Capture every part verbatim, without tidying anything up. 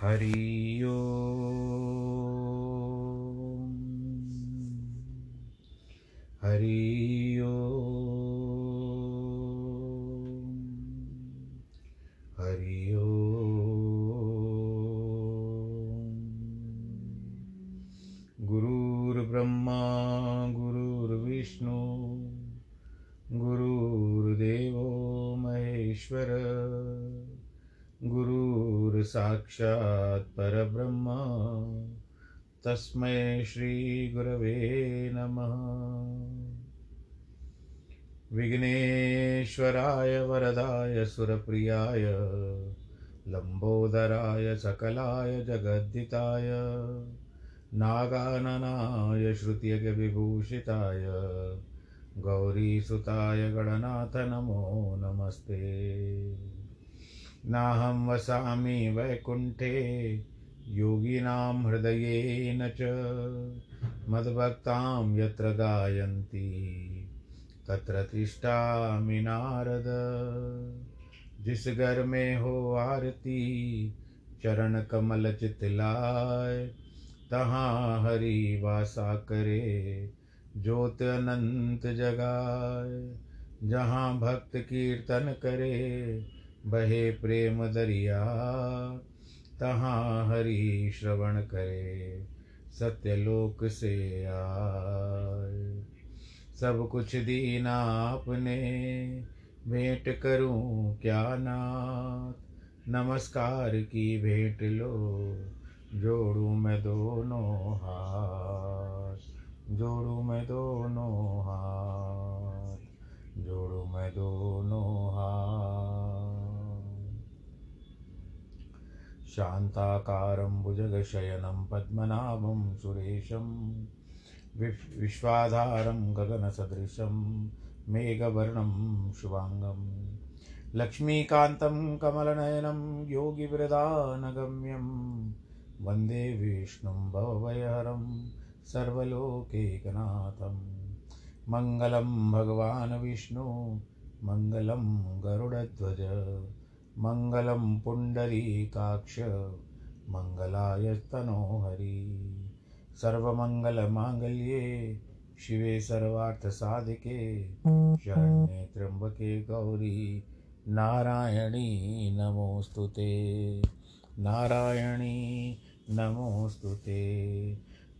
हरि ओम हरि ओम हरि ओम। गुरुर्ब्रह्मा गुरुर्विष्णु गुरुर्देवो महेश्वर साक्षात् परब्रह्म तस्मै श्री गुरवे नमः। विघ्नेश्वराय वरदाय सुरप्रियाय लंबोदराय सकलाय जगद्दिताय नागाननाय श्रुतियज्ञ विभूषिताय गौरीसुताय गणनाथ नमो नमस्ते। नाहं वसामि वैकुंठे योगिनां हृदयेन च मद्भक्तां यत्र गायन्ति तत्र तिष्ठामि नारद। जिस घर में हो आरती चरण कमल चितलाय तहाँ हरि वासा करे ज्योत अनंत जगाए। जहाँ भक्त कीर्तन करे बहे प्रेम दरिया तहाँ हरि श्रवण करे सत्यलोक से आए। सब कुछ दीना आपने भेंट करूं क्या नाथ, नमस्कार की भेंट लो जोड़ू मैं दोनों हाथ, जोड़ू मैं दोनों हाथ, जोड़ू मैं दोनों हाथ। शान्ताकारं भुजगशयनं पद्मनाभं सुरेशं विश्वाधारं गगनसदृशं मेघवर्णं शुभांगं लक्ष्मीकान्तं कमलनयनं योगिवृदानगम्यं वन्दे विष्णुं भवभयहरं सर्वलोकैकनाथं। मङ्गलं भगवान् विष्णु मङ्गलं गरुडध्वज मंगलम पुंडरीकाक्ष मंगलायतनोहरि। सर्वमंगलमांगल्ये शिवे सर्वार्थ साधिके शरण्ये त्र्यंबके गौरी नारायणी नमोस्तुते, नारायणी नमोस्तुते,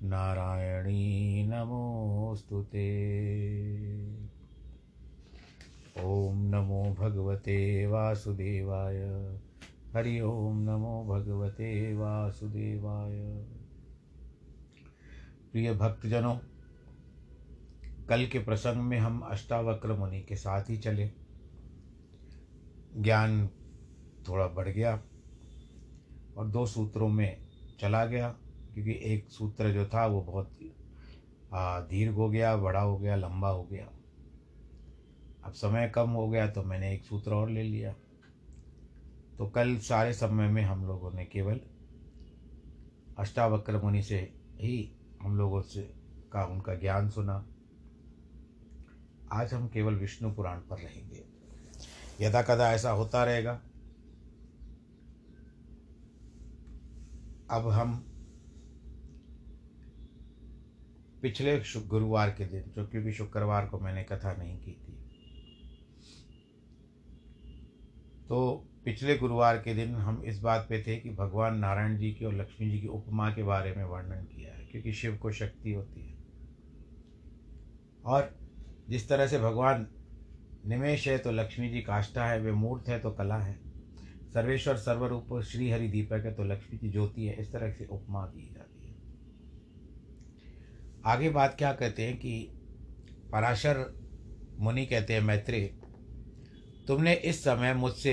नारायणी नमोस्तुते। ओम नमो भगवते वासुदेवाय, हरि ओम नमो भगवते वासुदेवाय। प्रिय भक्तजनों, कल के प्रसंग में हम अष्टावक्र मुनि के साथ ही चले, ज्ञान थोड़ा बढ़ गया और दो सूत्रों में चला गया, क्योंकि एक सूत्र जो था वो बहुत दीर्घ हो गया, बड़ा हो गया, लंबा हो गया। अब समय कम हो गया तो मैंने एक सूत्र और ले लिया। तो कल सारे समय में हम लोगों ने केवल अष्टावक्र मुनि से ही हम लोगों से का उनका ज्ञान सुना। आज हम केवल विष्णु पुराण पर रहेंगे, यदा कदा ऐसा होता रहेगा। अब हम पिछले गुरुवार के दिन, जो क्योंकि शुक्रवार को मैंने कथा नहीं की थी, तो पिछले गुरुवार के दिन हम इस बात पे थे कि भगवान नारायण जी की और लक्ष्मी जी की उपमा के बारे में वर्णन किया है, क्योंकि शिव को शक्ति होती है। और जिस तरह से भगवान निमेश है तो लक्ष्मी जी काष्ठा है, वे मूर्त है तो कला है, सर्वेश्वर सर्वरूप श्री हरि दीपक है तो लक्ष्मी जी ज्योति है। इस तरह से उपमा की जाती है। आगे बात क्या कहते हैं कि पराशर मुनि कहते हैं, मैत्रेय, तुमने इस समय मुझसे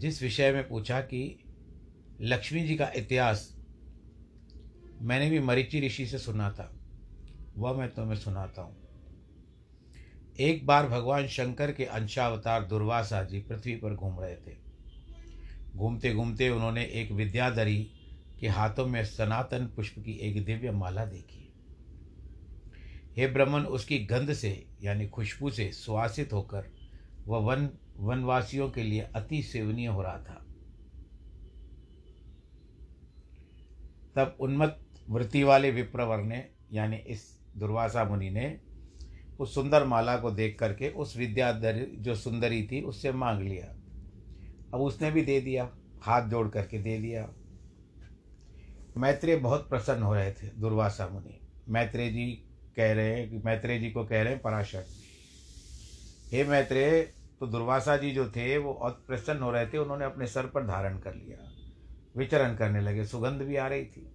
जिस विषय में पूछा कि लक्ष्मी जी का इतिहास मैंने भी मरीचि ऋषि से सुना था, वह मैं तुम्हें सुनाता हूँ। एक बार भगवान शंकर के अंशावतार दुर्वासा जी पृथ्वी पर घूम रहे थे। घूमते घूमते उन्होंने एक विद्याधरी के हाथों में सनातन पुष्प की एक दिव्य माला देखी। हे ब्राह्मण, उसकी गंध से यानी खुशबू से सुवासित होकर वह वन वनवासियों के लिए अति सेवनीय हो रहा था। तब उन्मत्त वृत्ति वाले विप्रवर ने यानी इस दुर्वासा मुनि ने उस सुंदर माला को देख करके उस विद्याधरी जो सुंदरी थी उससे मांग लिया। अब उसने भी दे दिया, हाथ जोड़ करके दे दिया। मैत्रेय बहुत प्रसन्न हो रहे थे दुर्वासा मुनि। मैत्रेय जी कह रहे हैं मैत्रेय जी को कह रहे हैं पराशर, हे मैत्रेय। तो दुर्वासा जी जो थे वो बहुत प्रसन्न हो रहे थे, उन्होंने अपने सर पर धारण कर लिया, विचरण करने लगे, सुगंध भी आ रही थी।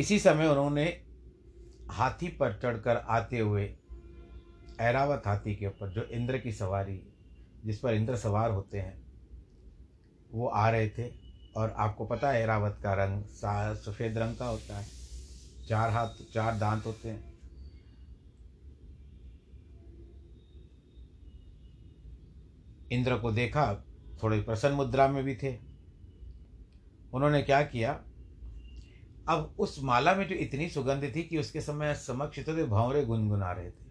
इसी समय उन्होंने हाथी पर चढ़कर आते हुए ऐरावत हाथी के ऊपर, जो इंद्र की सवारी जिस पर इंद्र सवार होते हैं, वो आ रहे थे। और आपको पता है ऐरावत का रंग सफ़ेद रंग का होता है, चार हाथ चार दांत होते हैं। इंद्र को देखा, थोड़े प्रसन्न मुद्रा में भी थे। उन्होंने क्या किया, अब उस माला में जो इतनी सुगंध थी कि उसके समय समक्ष तो भंवरे गुनगुना रहे थे।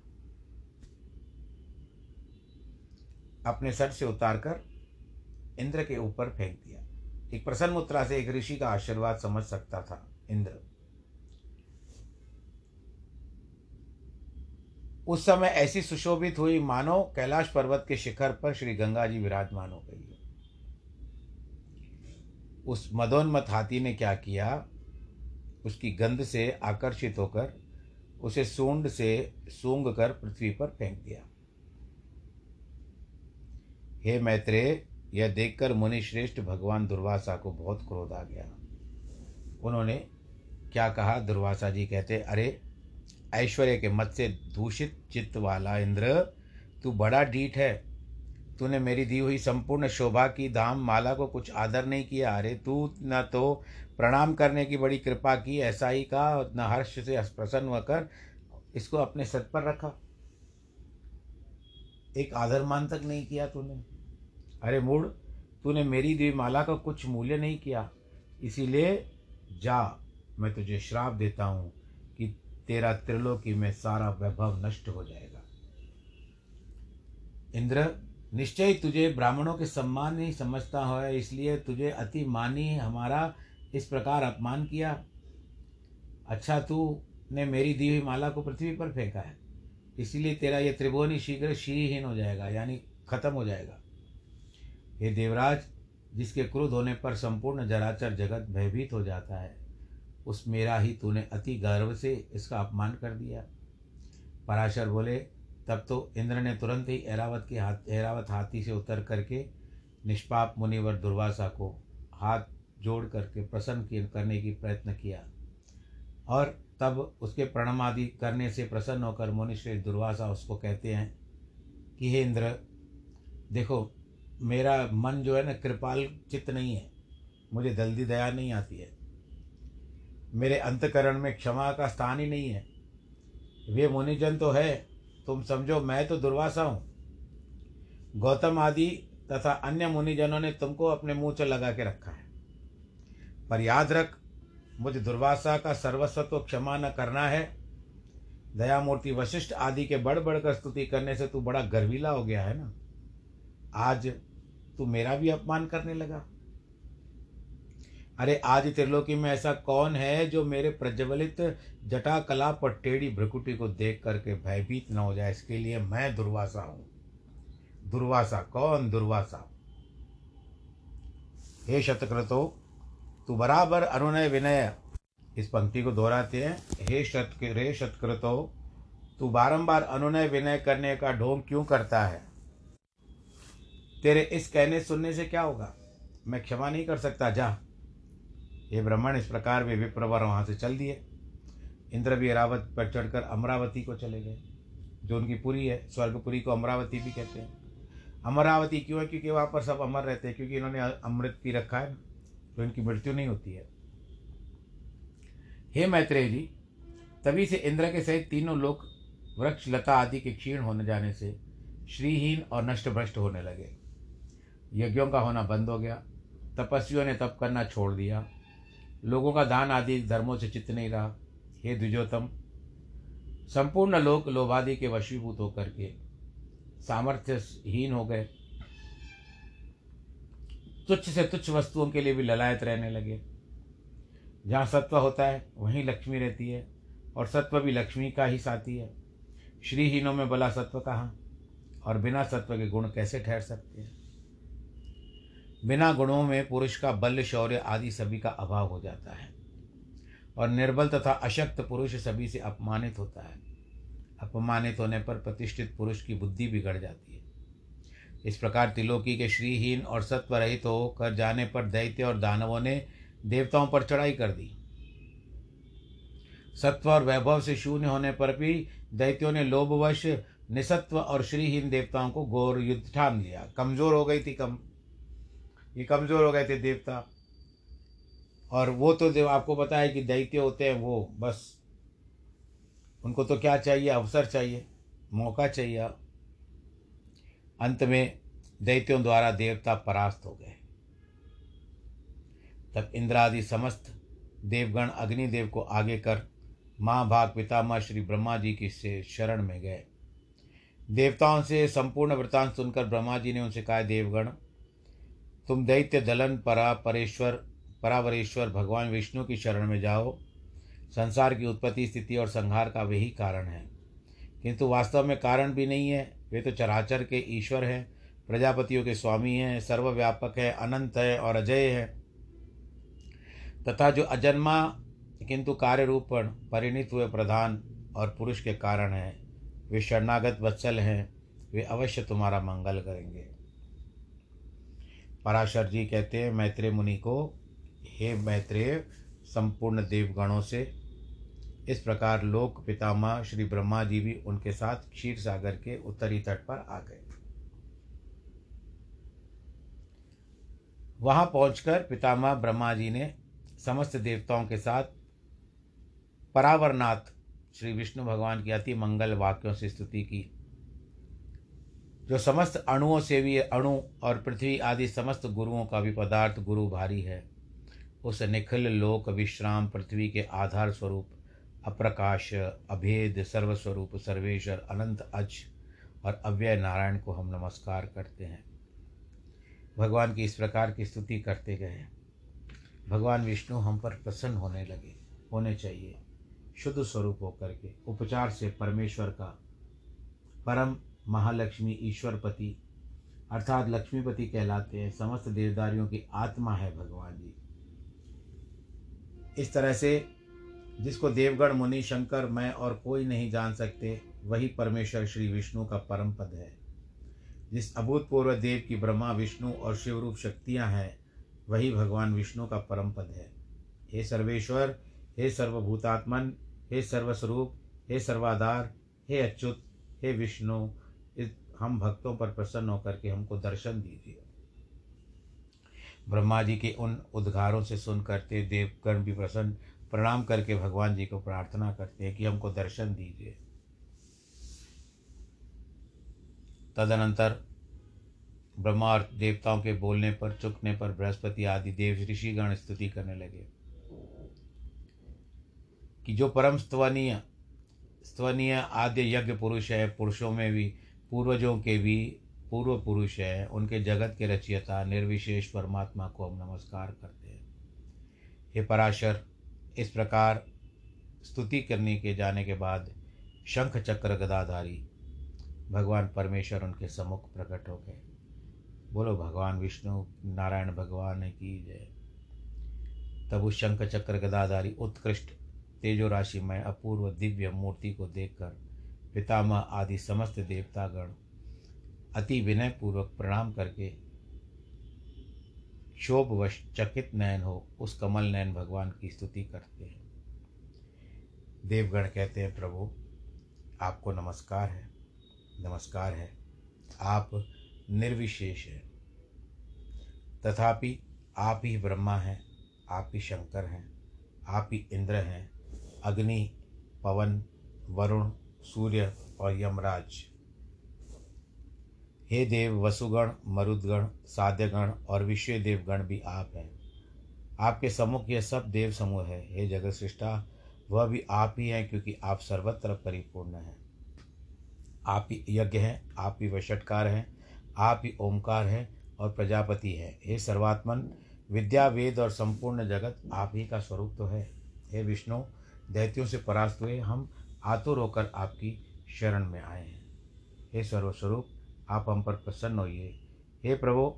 अपने सर से उतारकर इंद्र के ऊपर फेंक दिया। एक प्रसन्न मुद्रा से एक ऋषि का आशीर्वाद समझ सकता था इंद्र। उस समय ऐसी सुशोभित हुई मानो कैलाश पर्वत के शिखर पर श्री गंगा जी विराजमान हो गई। उस मदोन्मत हाथी ने क्या किया, उसकी गंध से आकर्षित होकर उसे सूंड से सूंघ कर पृथ्वी पर फेंक दिया। हे मैत्रेय, यह देखकर मुनि श्रेष्ठ भगवान दुर्वासा को बहुत क्रोध आ गया। उन्होंने क्या कहा, दुर्वासा जी कहते, अरे ऐश्वर्य के मत से दूषित चित्त वाला इंद्र, तू बड़ा डीठ है। तूने मेरी दी हुई संपूर्ण शोभा की धाम माला को कुछ आदर नहीं किया। अरे तू न तो प्रणाम करने की बड़ी कृपा की, ऐसा ही कहा, न हर्ष से प्रसन्न होकर इसको अपने सर पर रखा, एक आदर मान तक नहीं किया तूने। अरे मूढ़, तूने मेरी दी माला का कुछ मूल्य नहीं किया, इसीलिए जा, मैं तुझे श्राप देता हूँ कि तेरा त्रिलोकी में सारा वैभव नष्ट हो जाएगा। इंद्र, निश्चय तुझे ब्राह्मणों के सम्मान नहीं समझता है, इसलिए तुझे अति मानी हमारा इस प्रकार अपमान किया। अच्छा, तू ने मेरी दी हुई माला को पृथ्वी पर फेंका है, इसीलिए तेरा यह त्रिभुवनी शीघ्र शीहीहीन हो जाएगा, यानी खत्म हो जाएगा। हे देवराज, जिसके क्रोध होने पर संपूर्ण जराचर जगत भयभीत हो जाता है, उस मेरा ही तूने अति गर्व से इसका अपमान कर दिया। पराशर बोले, तब तो इंद्र ने तुरंत ही ऐरावत के हाथ ऐरावत हाथी से उतर करके निष्पाप मुनिवर दुर्वासा को हाथ जोड़ करके प्रसन्न करने की प्रयत्न किया। और तब उसके प्रणाम आदि करने से प्रसन्न होकर मुनिश्रेष्ठ दुर्वासा उसको कहते हैं कि हे इंद्र, देखो मेरा मन जो है ना कृपाल चित्त नहीं है, मुझे जल्दी दया नहीं आती है, मेरे अंतकरण में क्षमा का स्थान ही नहीं है। वे मुनिजन तो है, तुम समझो मैं तो दुर्वासा हूँ। गौतम आदि तथा अन्य मुनिजनों ने तुमको अपने मुँह से लगा के रखा है, पर याद रख, मुझे दुर्वासा का सर्वस्व तो क्षमा न करना है। दयामूर्ति वशिष्ठ आदि के बढ़ बढ़ कर स्तुति करने से तू बड़ा गर्वीला हो गया है ना, आज तू मेरा भी अपमान करने लगा। अरे आज त्रिलोकी में ऐसा कौन है जो मेरे प्रज्वलित जटा कलाप और टेढ़ी भ्रुकुटी को देख करके भयभीत न हो जाए, इसके लिए मैं दुर्वासा हूँ। दुर्वासा कौन, दुर्वासा? हे शतक्रतो, तू बराबर अनुनय विनय, इस पंक्ति को दोहराते हैं। हे शतक रे शतक्रतो, तू बारंबार अनुनय विनय करने का ढोंग क्यों करता है? तेरे इस कहने सुनने से क्या होगा, मैं क्षमा नहीं कर सकता, जा। ये ब्राह्मण इस प्रकार वे विप्रवर वहाँ से चल दिए। इंद्र भी ऐरावत पर चढ़कर अमरावती को चले गए, जो उनकी पुरी है। स्वर्गपुरी को अमरावती भी कहते हैं। अमरावती क्यों है, क्योंकि वहाँ पर सब अमर रहते हैं, क्योंकि इन्होंने अमृत पी रखा है, तो इनकी मृत्यु नहीं होती है। हे मैत्रेय जी, तभी से इंद्र के सहित तीनों लोग वृक्ष लता आदि के क्षीण होने जाने से श्रीहीन और नष्ट भ्रष्ट होने लगे। यज्ञों का होना बंद हो गया, तपस्वियों ने तप करना छोड़ दिया, लोगों का दान आदि धर्मों से चित्त नहीं रहा। हे द्विजोत्तम, संपूर्ण लोक लोभादि के वशीभूत होकर के सामर्थ्यहीन हो गए। तुच्छ से तुच्छ वस्तुओं के लिए भी ललायत रहने लगे। जहाँ सत्व होता है वहीं लक्ष्मी रहती है, और सत्व भी लक्ष्मी का ही साथी है। श्रीहीनों में भला सत्व कहाँ, और बिना सत्व के गुण कैसे ठहर सकते हैं। बिना गुणों में पुरुष का बल, शौर्य आदि सभी का अभाव हो जाता है, और निर्बल तथा अशक्त पुरुष सभी से अपमानित होता है। अपमानित होने पर प्रतिष्ठित पुरुष की बुद्धि बिगड़ जाती है। इस प्रकार त्रिलोकी के श्रीहीन और सत्व रहित होकर जाने पर दैत्य और दानवों ने देवताओं पर चढ़ाई कर दी। सत्व और वैभव से शून्य होने पर भी दैत्यों ने लोभवश निसत्व और श्रीहीन देवताओं को घोर युद्ध ठान लिया। कमजोर हो गई थी कम ये कमजोर हो गए थे देवता। और वो तो देव आपको पता है कि दैत्य होते हैं, वो बस उनको तो क्या चाहिए, अवसर चाहिए, मौका चाहिए। अंत में दैत्यों द्वारा देवता परास्त हो गए। तब इंद्रादि समस्त देवगण अग्निदेव को आगे कर माँ भाग पितामह श्री ब्रह्मा जी की से शरण में गए। देवताओं से संपूर्ण वृतांत सुनकर ब्रह्मा जी ने उनसे कहा, देवगण तुम दैत्य दलन परा परेश्वर परावरेश्वर भगवान विष्णु की शरण में जाओ। संसार की उत्पत्ति, स्थिति और संहार का वही कारण है, किंतु वास्तव में कारण भी नहीं है। वे तो चराचर के ईश्वर हैं, प्रजापतियों के स्वामी हैं, सर्वव्यापक हैं, अनंत हैं और अजय हैं, तथा जो अजन्मा किंतु कार्य रूप पर परिणित हुए प्रधान और पुरुष के कारण हैं। वे शरणागत वत्सल हैं, वे अवश्य तुम्हारा मंगल करेंगे। पराशर जी कहते हैं मैत्रेय मुनि को, हे मैत्रेय, संपूर्ण देवगणों से इस प्रकार लोक पितामह श्री ब्रह्मा जी भी उनके साथ क्षीर सागर के उत्तरी तट पर आ गए। वहां पहुंचकर पितामह ब्रह्मा जी ने समस्त देवताओं के साथ परावरनाथ श्री विष्णु भगवान की अति मंगल वाक्यों से स्तुति की, जो समस्त अणुओं से भी अणु और पृथ्वी आदि समस्त गुरुओं का भी पदार्थ गुरु भारी है। उस निखिल लोक विश्राम पृथ्वी के आधार स्वरूप अप्रकाश अभेद सर्वस्वरूप सर्वेश्वर अनंत अज और अव्यय नारायण को हम नमस्कार करते हैं। भगवान की इस प्रकार की स्तुति करते गए। भगवान विष्णु हम पर प्रसन्न होने लगे होने चाहिए। शुद्ध स्वरूप होकर के उपचार से परमेश्वर का परम महालक्ष्मी ईश्वरपति अर्थात लक्ष्मीपति कहलाते हैं। समस्त देवदारियों की आत्मा है भगवान जी। इस तरह से जिसको देवगण मुनि शंकर मैं और कोई नहीं जान सकते, वही परमेश्वर श्री विष्णु का परम पद है। जिस अभूतपूर्व देव की ब्रह्मा विष्णु और शिवरूप शक्तियाँ हैं, वही भगवान विष्णु का परम पद है। हे सर्वेश्वर, हे सर्वभूतात्मन, हे सर्वस्वरूप, हे सर्वाधार, हे अच्युत, हे विष्णु, इस हम भक्तों पर प्रसन्न होकर के हमको दर्शन दीजिए। ब्रह्मा जी के उन उद्गारों से सुन करते देवगण भी प्रसन्न प्रणाम करके भगवान जी को प्रार्थना करते हैं कि हमको दर्शन दीजिए। तदनंतर ब्रह्मा और देवताओं के बोलने पर चुकने पर बृहस्पति आदि देव ऋषिगण स्तुति करने लगे कि जो परम स्तवनीय स्तवनीय आद्य यज्ञ पुरुष है, पुरुषों में भी पूर्वजों के भी पूर्व पुरुष है, उनके जगत के रचयिता निर्विशेष परमात्मा को हम नमस्कार करते हैं। हे पराशर, इस प्रकार स्तुति करने के जाने के बाद शंख चक्र गदाधारी भगवान परमेश्वर उनके सम्मुख प्रकट हो गए। बोलो भगवान विष्णु नारायण भगवान की जय। तब उस शंख चक्र गदाधारी उत्कृष्ट तेजो राशि में अपूर्व दिव्य मूर्ति को देखकर पितामह आदि समस्त देवतागण अति विनय पूर्वक प्रणाम करके शोभवश चकित नयन हो उस कमल नयन भगवान की स्तुति करते हैं। देवगण कहते हैं प्रभु आपको नमस्कार है, नमस्कार है। आप निर्विशेष हैं, तथापि आप ही ब्रह्मा हैं, आप ही शंकर हैं, आप ही इंद्र हैं, अग्नि, पवन, वरुण, सूर्य और यमराज। हे देव, वसुगण, मरुदगण, साध्यगण और विश्व देवगण भी आप हैं। आपके सम्मुख यह सब देव समूह है। हे जगत सृष्टा, वह भी आप ही हैं, क्योंकि आप सर्वत्र परिपूर्ण हैं। आप ही यज्ञ हैं, आप ही वशटकार हैं, आप ही ओमकार हैं और प्रजापति है। हे सर्वात्मन, विद्या, वेद और संपूर्ण जगत आप ही का स्वरूप तो है। हे विष्णु, दैत्यों से परास्त हुए हम आतुर होकर आपकी शरण में आए हैं। हे सर्वस्वरूप, आप हम पर प्रसन्न होइए। हे प्रभु,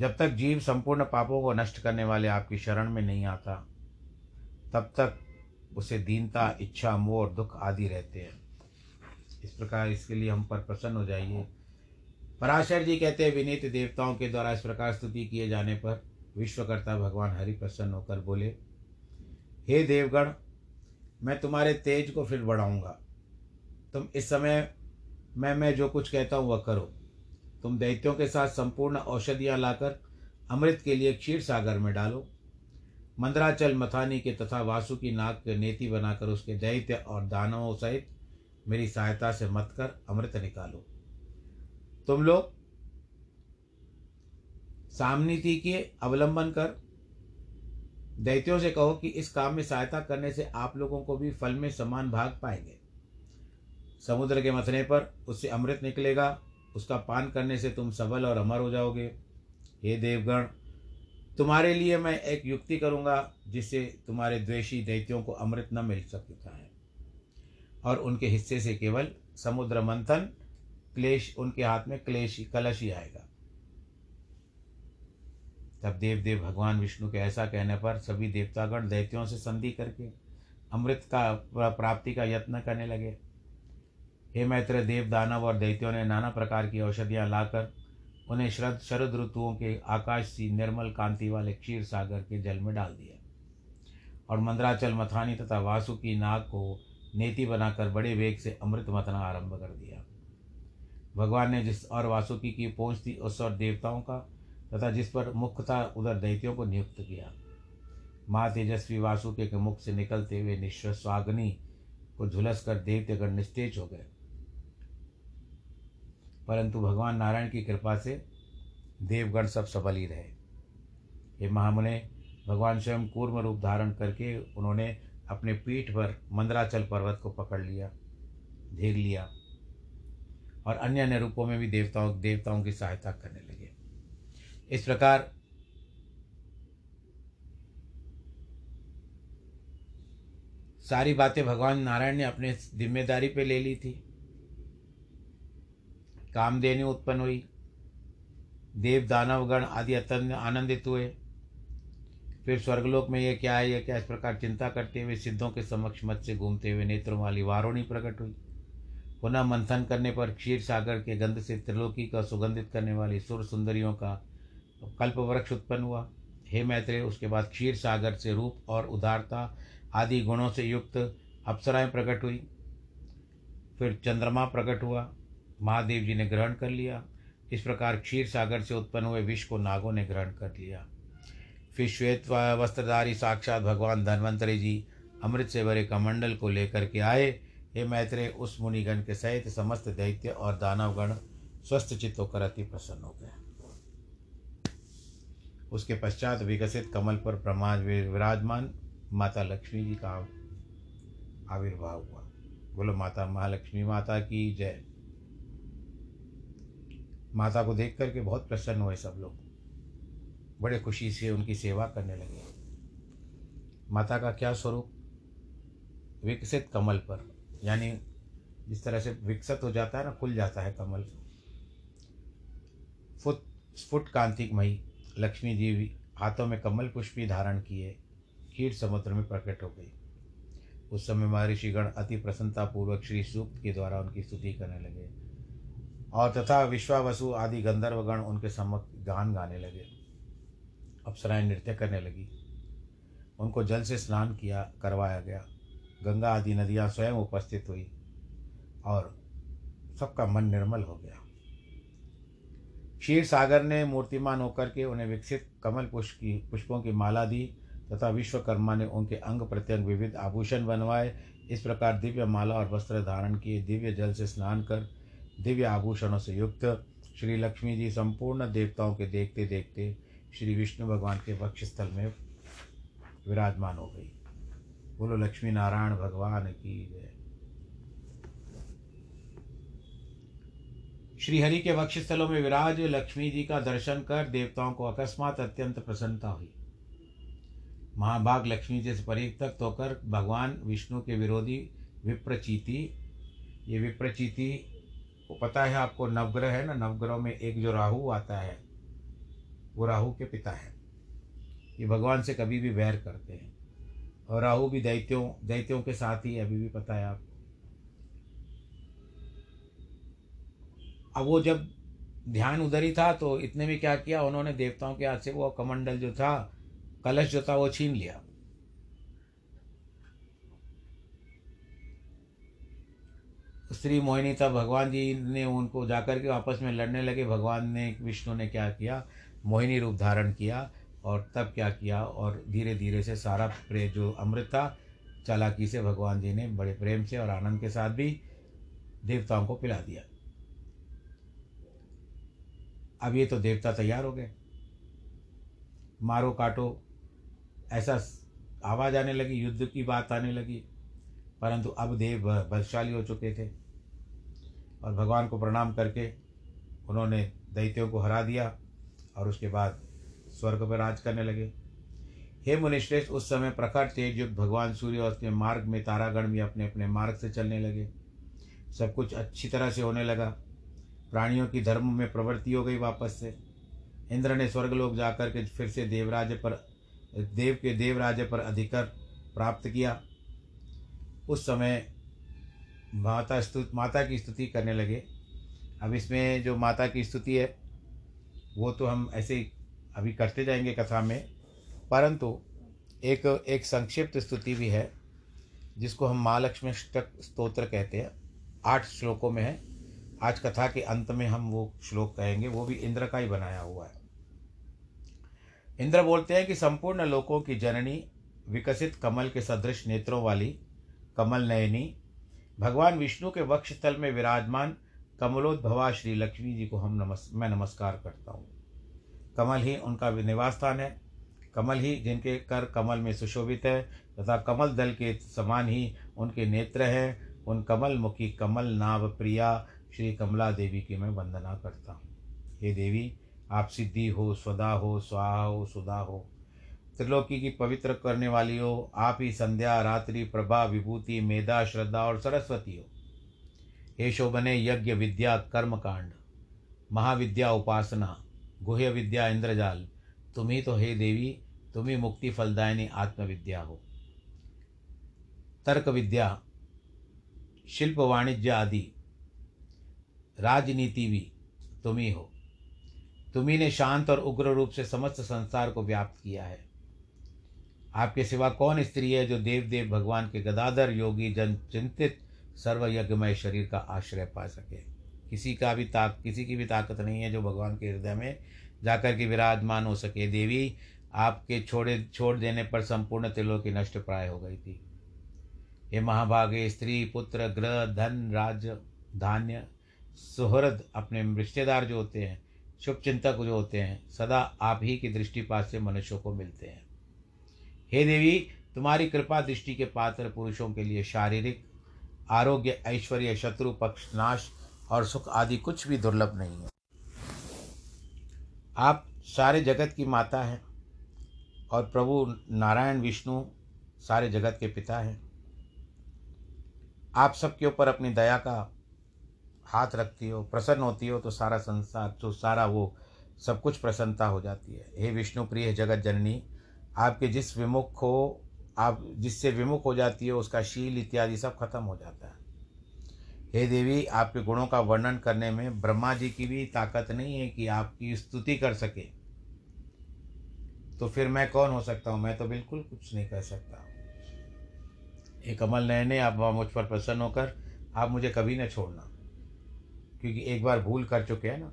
जब तक जीव संपूर्ण पापों को नष्ट करने वाले आपकी शरण में नहीं आता, तब तक उसे दीनता, इच्छा, मोह और दुख आदि रहते हैं। इस प्रकार इसके लिए हम पर प्रसन्न हो जाइए। पराशर जी कहते हैं, विनीत देवताओं के द्वारा इस प्रकार स्तुति किए जाने पर विश्वकर्ता भगवान हरि प्रसन्न होकर बोले, हे देवगण, मैं तुम्हारे तेज को फिर बढ़ाऊंगा। तुम इस समय मैं मैं जो कुछ कहता हूँ वह करो। तुम दैत्यों के साथ संपूर्ण औषधियाँ लाकर अमृत के लिए क्षीर सागर में डालो। मंदराचल मथानी के तथा वासु की नाक के नेति बनाकर उसके दैत्य और दानवों सहित मेरी सहायता से मत कर अमृत निकालो। तुम लोग सामनीति के अवलंबन कर दैत्यों से कहो कि इस काम में सहायता करने से आप लोगों को भी फल में समान भाग पाएंगे। समुद्र के मथने पर उससे अमृत निकलेगा, उसका पान करने से तुम सबल और अमर हो जाओगे। हे देवगण, तुम्हारे लिए मैं एक युक्ति करूंगा जिससे तुम्हारे द्वेषी दैत्यों को अमृत न मिल सकता है और उनके हिस्से से केवल समुद्र मंथन क्लेश, उनके हाथ में क्लेश कलश ही आएगा। तब देवदेव भगवान विष्णु के ऐसा कहने पर सभी देवतागण दैत्यों से संधि करके अमृत का प्राप्ति का यत्न करने लगे। हे मैत्र देव, दानव और दैत्यों ने नाना प्रकार की औषधियाँ लाकर उन्हें शरद शरद ऋतुओं के आकाश सी निर्मल कांति वाले क्षीर सागर के जल में डाल दिया और मंदराचल मथानी तथा वासु की नाग को नेति बनाकर बड़े वेग से अमृत मथना आरंभ कर दिया। भगवान ने जिस और वासुकी की पहुँच थी उस और देवताओं का तथा जिस पर मुख था उधर दैत्यों को नियुक्त किया। माँ तेजस्वी वासुकी के मुख से निकलते हुए निश्वासाग्नि को झुलस कर देवतागण निस्तेज हो गए, परंतु भगवान नारायण की कृपा से देवगण सब सबल ही रहे। ये महामुने, भगवान स्वयं कूर्म रूप धारण करके उन्होंने अपने पीठ पर मंदराचल पर्वत को पकड़ लिया, घेर लिया और अन्य अन्य रूपों में भी देवताओं देवताओं की सहायता करने लगे। इस प्रकार सारी बातें भगवान नारायण ने अपने जिम्मेदारी पे ले ली थी। कामधेनु उत्पन्न हुई, देव दानवगण आदि अत्यंत आनंदित हुए। फिर स्वर्गलोक में यह क्या है, यह क्या, इस प्रकार चिंता करते हुए सिद्धों के समक्ष मत से घूमते हुए नेत्रों वाली वारुणी प्रकट हुई। पुनः मंथन करने पर क्षीर सागर के गंध से त्रिलोकी का सुगंधित करने वाली सुर सुंदरियों का कल्प वृक्ष उत्पन्न हुआ। हे मैत्रेय, उसके बाद क्षीर सागर से रूप और उदारता आदि गुणों से युक्त अप्सराएं प्रकट हुई। फिर चंद्रमा प्रकट हुआ, महादेव जी ने ग्रहण कर लिया। इस प्रकार क्षीर सागर से उत्पन्न हुए विष को नागों ने ग्रहण कर लिया। फिर श्वेत वस्त्रधारी साक्षात भगवान धन्वंतरी जी अमृत से भरे कमंडल को लेकर के आए। हे मैत्रेय, उस मुनिगण के सहित समस्त दैत्य और दानवगण स्वस्थ चित्त होकर अति प्रसन्न हो गए। उसके पश्चात विकसित कमल पर प्रमाद विराजमान माता लक्ष्मी जी का आविर्भाव हुआ। बोलो माता महालक्ष्मी माता की जय। माता को देख करके बहुत प्रसन्न हुए सब लोग, बड़े खुशी से उनकी सेवा करने लगे। माता का क्या स्वरूप, विकसित कमल पर, यानी जिस तरह से विकसित हो जाता है ना, खुल जाता है कमल, फुट स्फुट कांतिमयी लक्ष्मी जी हाथों में कमल पुष्पी धारण किए क्षीर समुद्र में प्रकट हो गई। उस समय महर्षिगण अति प्रसन्नतापूर्वक श्री सूक्त के द्वारा उनकी स्तुति करने लगे और तथा विश्वावसु आदि गंधर्वगण उनके समक्ष गान गाने लगे। अप्सराएं नृत्य करने लगी, उनको जल से स्नान किया करवाया गया। गंगा आदि नदियाँ स्वयं उपस्थित हुई और सबका मन निर्मल हो गया। क्षीर सागर ने मूर्तिमान होकर के उन्हें विकसित कमल पुष्प की पुष्पों की माला दी तथा विश्वकर्मा ने उनके अंग प्रत्यंग विविध आभूषण बनवाए। इस प्रकार दिव्य माला और वस्त्र धारण किए, दिव्य जल से स्नान कर दिव्य आभूषणों से युक्त श्री लक्ष्मी जी संपूर्ण देवताओं के देखते देखते श्री विष्णु भगवान के वक्षस्थल में विराजमान हो गई। बोलो लक्ष्मी नारायण भगवान की जय। श्रीहरि के वक्षस्थलों में विराज लक्ष्मी जी का दर्शन कर देवताओं को अकस्मात अत्यंत प्रसन्नता हुई। महाभाग लक्ष्मी जी से परित्यक्त होकर भगवान विष्णु के विरोधी विप्रचीति, ये विप्रचीति पता है आपको, नवग्रह है ना, नवग्रहों में एक जो राहु आता है वो राहु के पिता है। ये भगवान से कभी भी वैर करते हैं और राहु भी दैत्यों दैत्यों के साथ ही, अभी भी पता है आपको। अब वो जब ध्यान उधर ही था तो इतने में क्या किया, उन्होंने देवताओं के हाथ से वो कमंडल जो था, कलश जो था, वो छीन लिया। स्त्री मोहिनी तब भगवान जी ने उनको जाकर के आपस में लड़ने लगे। भगवान ने, विष्णु ने क्या किया, मोहिनी रूप धारण किया और तब क्या किया, और धीरे धीरे से सारा प्रेम जो अमृत था, चालाकी से भगवान जी ने बड़े प्रेम से और आनंद के साथ भी देवताओं को पिला दिया। अब ये तो देवता तैयार हो गए, मारो काटो ऐसा आवाज आने लगी, युद्ध की बात आने लगी। परंतु अब देव बलशाली हो चुके थे और भगवान को प्रणाम करके उन्होंने दैत्यों को हरा दिया और उसके बाद स्वर्ग पर राज करने लगे। हे मुनिश्रेष्ठ, उस समय प्रखर तेज युक्त भगवान सूर्य और उसके मार्ग में तारागण भी अपने अपने मार्ग से चलने लगे। सब कुछ अच्छी तरह से होने लगा, प्राणियों की धर्म में प्रवृत्ति हो गई वापस से। इंद्र ने स्वर्गलोक जाकर के फिर से देवराज पर देव के देवराज पर अधिकार प्राप्त किया। उस समय माता स्तुति माता की स्तुति करने लगे। अब इसमें जो माता की स्तुति है वो तो हम ऐसे ही अभी करते जाएंगे कथा में, परंतु एक एक संक्षिप्त स्तुति भी है जिसको हम महालक्ष्मी स्तोत्र कहते हैं। आठ श्लोकों में है, आज कथा के अंत में हम वो श्लोक कहेंगे, वो भी इंद्र का ही बनाया हुआ है। इंद्र बोलते हैं कि संपूर्ण लोकों की जननी, विकसित कमल के सदृश नेत्रों वाली, कमल नयनी, भगवान विष्णु के वक्षस्थल में विराजमान कमलोद्भवा श्री लक्ष्मी जी को हम नमस् मैं नमस्कार करता हूँ। कमल ही उनका निवास स्थान है, कमल ही जिनके कर कमल में सुशोभित है तथा कमल दल के समान ही उनके नेत्र हैं। उन कमल मुखी कमल नाभ प्रिया श्री कमला देवी की मैं वंदना करता हूँ। हे देवी, आप सिद्धि हो, स्वदा हो, स्वाहा हो, सुधा हो, त्रिलोकी की पवित्र करने वाली हो। आप ही संध्या, रात्रि, प्रभा, विभूति, मेधा, श्रद्धा और सरस्वती हो। हे शोभने, यज्ञ विद्या, कर्मकांड, महाविद्या, उपासना, गुह्य विद्या, इंद्रजाल, तुम ही तो हे देवी, तुम ही मुक्ति फलदायिनी आत्मविद्या हो। तर्क विद्या, शिल्प, वाणिज्य आदि, राजनीति भी तुम ही हो। तुम्ही ने शांत और उग्र रूप से समस्त संसार को व्याप्त किया है। आपके सिवा कौन स्त्री है जो देव देव भगवान के गदाधर योगी जन चिंतित सर्वयज्ञमय शरीर का आश्रय पा सके। किसी का भी ताक किसी की भी ताकत नहीं है जो भगवान के हृदय में जाकर के विराजमान हो सके। देवी, आपके छोड़े छोड़ देने पर संपूर्ण त्रिलोकी नष्ट प्राय हो गई थी। हे महाभागे, स्त्री, पुत्र, ग्रह, धन, राज्य, धान्य, सुहृद, अपने रिश्तेदार जो होते हैं, शुभ चिंतक जो होते हैं, सदा आप ही की दृष्टिपात से मनुष्यों को मिलते हैं। हे देवी, तुम्हारी कृपा दृष्टि के पात्र पुरुषों के लिए शारीरिक आरोग्य, ऐश्वर्य, शत्रु पक्ष नाश और सुख आदि कुछ भी दुर्लभ नहीं है। आप सारे जगत की माता हैं और प्रभु नारायण विष्णु सारे जगत के पिता हैं। आप सबके ऊपर अपनी दया का हाथ रखती हो, प्रसन्न होती हो तो सारा संसार तो सारा वो सब कुछ प्रसन्नता हो जाती है। हे विष्णु प्रिय जगत जननी, आपके जिस विमुख हो आप जिससे विमुख हो जाती हो उसका शील इत्यादि सब खत्म हो जाता है। हे देवी, आपके गुणों का वर्णन करने में ब्रह्मा जी की भी ताकत नहीं है कि आपकी स्तुति कर सके, तो फिर मैं कौन हो सकता हूँ? मैं तो बिल्कुल कुछ नहीं कर सकता। हे कमल नयने, आप मुझ पर प्रसन्न होकर आप मुझे कभी न छोड़ना, क्योंकि एक बार भूल कर चुके हैं ना,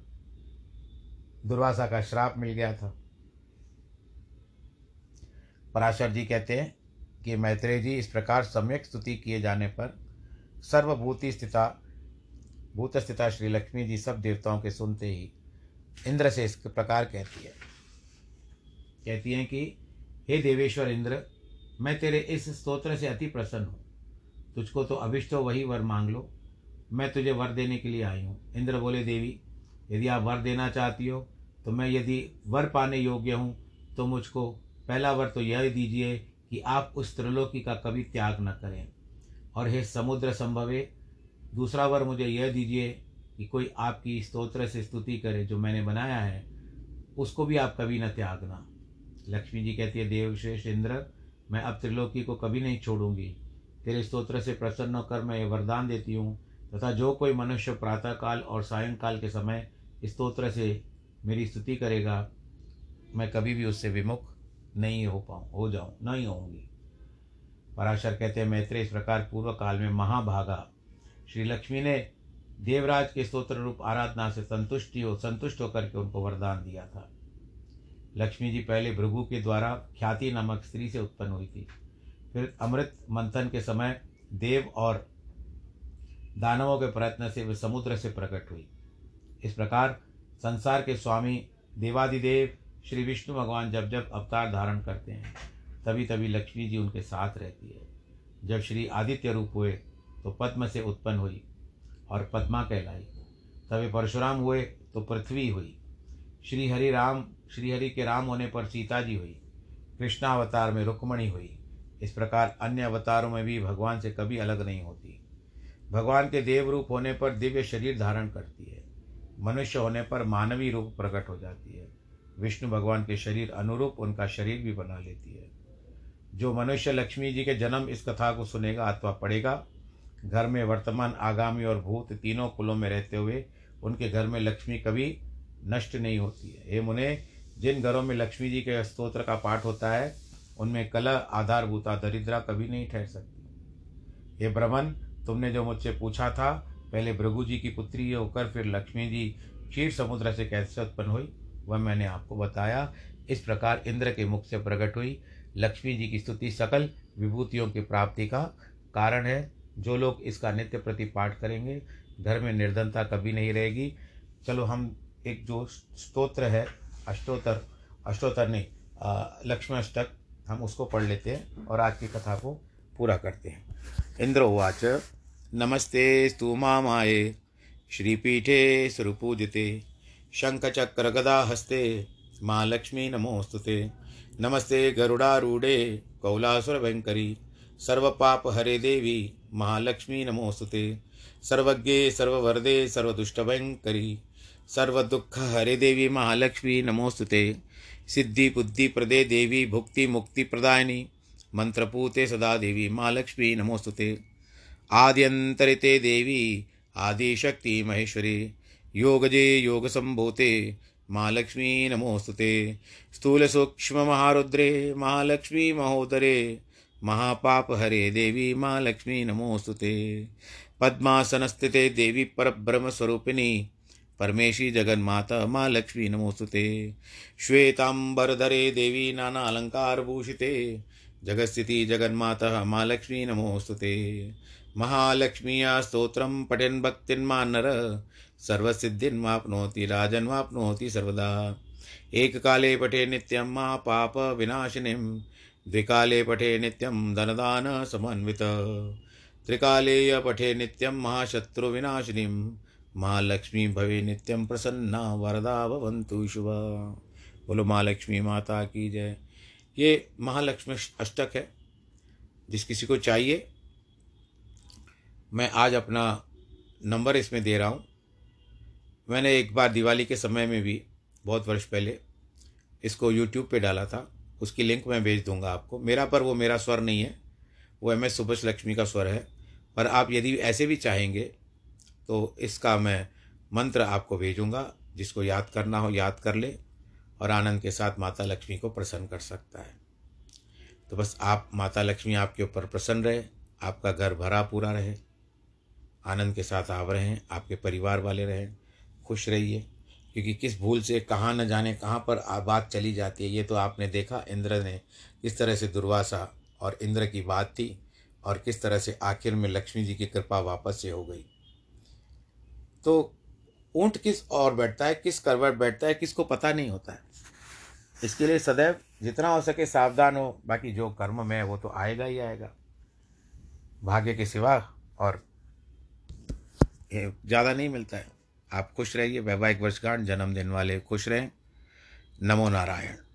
दुर्वासा का श्राप मिल गया था। पराशर जी कहते हैं कि मैत्रेय जी, इस प्रकार सम्यक स्तुति किए जाने पर सर्वभूति स्थिता भूतस्थिता श्री लक्ष्मी जी सब देवताओं के सुनते ही इंद्र से इस प्रकार कहती है कहती हैं कि हे देवेश्वर इंद्र, मैं तेरे इस स्तोत्र से अति प्रसन्न हूँ। तुझको तो अभिष्ट हो वही वर मांग लो। मैं तुझे वर देने के लिए आई हूँ। इंद्र बोले, देवी यदि आप वर देना चाहती हो तो मैं यदि वर पाने योग्य हूँ तो मुझको पहला वर तो यह दीजिए कि आप उस त्रिलोकी का कभी त्याग न करें, और हे समुद्र संभवे दूसरा वर मुझे यह दीजिए कि कोई आपकी स्तोत्र से स्तुति करे जो मैंने बनाया है उसको भी आप कभी न त्यागना। लक्ष्मी जी कहती है, देवश्रेष्ठ इंद्र मैं अब त्रिलोकी को कभी नहीं छोड़ूंगी, तेरे स्तोत्र से प्रसन्न होकर मैं ये वरदान देती हूँ तथा जो कोई मनुष्य प्रातःकाल और सायंकाल के समय स्तोत्र से मेरी स्तुति करेगा मैं कभी भी उससे विमुख नहीं हो पाऊँ हो जाऊँ नहीं होंगी। पराशर कहते हैं, मैत्रेय इस प्रकार पूर्व काल में महाभागा श्री लक्ष्मी ने देवराज के स्तोत्र रूप आराधना से संतुष्टि हो संतुष्ट होकर के उनको वरदान दिया था। लक्ष्मी जी पहले भृगु के द्वारा ख्याति नामक स्त्री से उत्पन्न हुई थी, फिर अमृत मंथन के समय देव और दानवों के प्रयत्न से वे समुद्र से प्रकट हुई। इस प्रकार संसार के स्वामी देवादिदेव श्री विष्णु भगवान जब जब अवतार धारण करते हैं तभी तभी लक्ष्मी जी उनके साथ रहती है। जब श्री आदित्य रूप हुए तो पद्म से उत्पन्न हुई और पद्मा कहलाई, तभी परशुराम हुए तो पृथ्वी हुई, श्री हरि राम श्री हरि के राम होने पर सीता जी हुई, कृष्णावतार में रुक्मणी हुई। इस प्रकार अन्य अवतारों में भी भगवान से कभी अलग नहीं होती। भगवान के देव रूप होने पर दिव्य शरीर धारण करती है, मनुष्य होने पर मानवीय रूप प्रकट हो जाती है, विष्णु भगवान के शरीर अनुरूप उनका शरीर भी बना लेती है। जो मनुष्य लक्ष्मी जी के जन्म इस कथा को सुनेगा अथवा पढ़ेगा, घर में वर्तमान आगामी और भूत तीनों कुलों में रहते हुए उनके घर में लक्ष्मी कभी नष्ट नहीं होती है। हे मुने, जिन घरों में लक्ष्मी जी के स्तोत्र का पाठ होता है उनमें कला आधारभूता दरिद्रा कभी नहीं ठहर सकती। हे ब्रह्मन, तुमने जो मुझसे पूछा था, पहले भृगु जी की पुत्री होकर फिर लक्ष्मी जी क्षीर समुद्र से कैसे उत्पन्न हुई वह मैंने आपको बताया। इस प्रकार इंद्र के मुख से प्रकट हुई लक्ष्मी जी की स्तुति सकल विभूतियों की प्राप्ति का कारण है। जो लोग इसका नित्य प्रति पाठ करेंगे घर में निर्धनता कभी नहीं रहेगी। चलो हम एक जो स्तोत्र है अष्टोत्तर अष्टोत्तर नहीं लक्ष्मी अष्टक हम उसको पढ़ लेते हैं और आज की कथा को पूरा करते हैं। इंद्र उवाच, नमस्ते स्तु मामाए श्रीपीठे सुरपूजिते शंखचक्रगदाहस्ते माँ लक्ष्मी नमोस्तुते। नमस्ते गरुड़ारूढ़े कौलासुरभयंकरी सर्वपाप हरे देवी महालक्ष्मी नमोस्तुते। सर्वज्ञे सर्ववरदे सर्वदुष्टभयंकरी सर्वदुःख हरे देवी महालक्ष्मी नमोस्तुते। सिद्धि बुद्धि प्रदे देवी भुक्ति मुक्ति प्रदायिनी मंत्रपूते सदा देवी महालक्ष्मी नमोस्तुते। आद्यंतरिते देवी आदिशक्ति महेश्वरी योगजे योग संभूते महालक्ष्मी नमोस्तुते। स्थूल सूक्ष्म महारुद्रे महालक्ष्मी महोदरे महापाप हरे देवी महालक्ष्मी नमोस्तुते। पद्मासनस्थिते देवी परब्रह्म स्वरूपिणी परमेशी जगन्माता माँ लक्ष्मी नमोस्तुते। श्वेतांबरधरे देवी नाना अलंकार भूषिते जगस्थिति जगन्माता माँ लक्ष्मी नमोस्तुते। महालक्ष्मीया स्तोत्रं पठन् भक्तिन्मान् नर सर्वसिद्धिन्वाप्नोति राजन्वाप्नोति सर्वदा। एककाले पठे नित्यं मां पाप विनाशिनीं द्विकाले पठे नित्यं धनदान समन्वित त्रिकाले पठे नित्यं महाशत्रु विनाशिनीं माँ लक्ष्मी भवे नित्यम प्रसन्ना वरदा भवन्तु शुभा। बोलो माँ लक्ष्मी माता की जय। ये महालक्ष्मी अष्टक है, जिस किसी को चाहिए मैं आज अपना नंबर इसमें दे रहा हूँ। मैंने एक बार दिवाली के समय में भी बहुत वर्ष पहले इसको यूट्यूब पे डाला था, उसकी लिंक मैं भेज दूँगा आपको। मेरा पर वो मेरा स्वर नहीं है, वो एम एस सुभाष लक्ष्मी का स्वर है, पर आप यदि ऐसे भी चाहेंगे तो इसका मैं मंत्र आपको भेजूंगा, जिसको याद करना हो याद कर ले और आनंद के साथ माता लक्ष्मी को प्रसन्न कर सकता है। तो बस आप माता लक्ष्मी आपके ऊपर प्रसन्न रहे, आपका घर भरा पूरा रहे, आनंद के साथ आप रहें, आपके परिवार वाले रहें, खुश रहिए। क्योंकि किस भूल से कहाँ न जाने कहाँ पर बात चली जाती है। ये तो आपने देखा इंद्र ने किस तरह से दुर्वासा और इंद्र की बात थी और किस तरह से आखिर में लक्ष्मी जी की कृपा वापस से हो गई। तो ऊँट किस और बैठता है, किस करवट बैठता है, किसको पता नहीं होता है। इसके लिए सदैव जितना हो सके सावधान हो, बाकी जो कर्म में है वो तो आएगा ही आएगा, भाग्य के सिवा और ज़्यादा नहीं मिलता है। आप खुश रहिए, वैवाहिक वर्षगांठ, जन्मदिन वाले खुश रहें। नमो नारायण।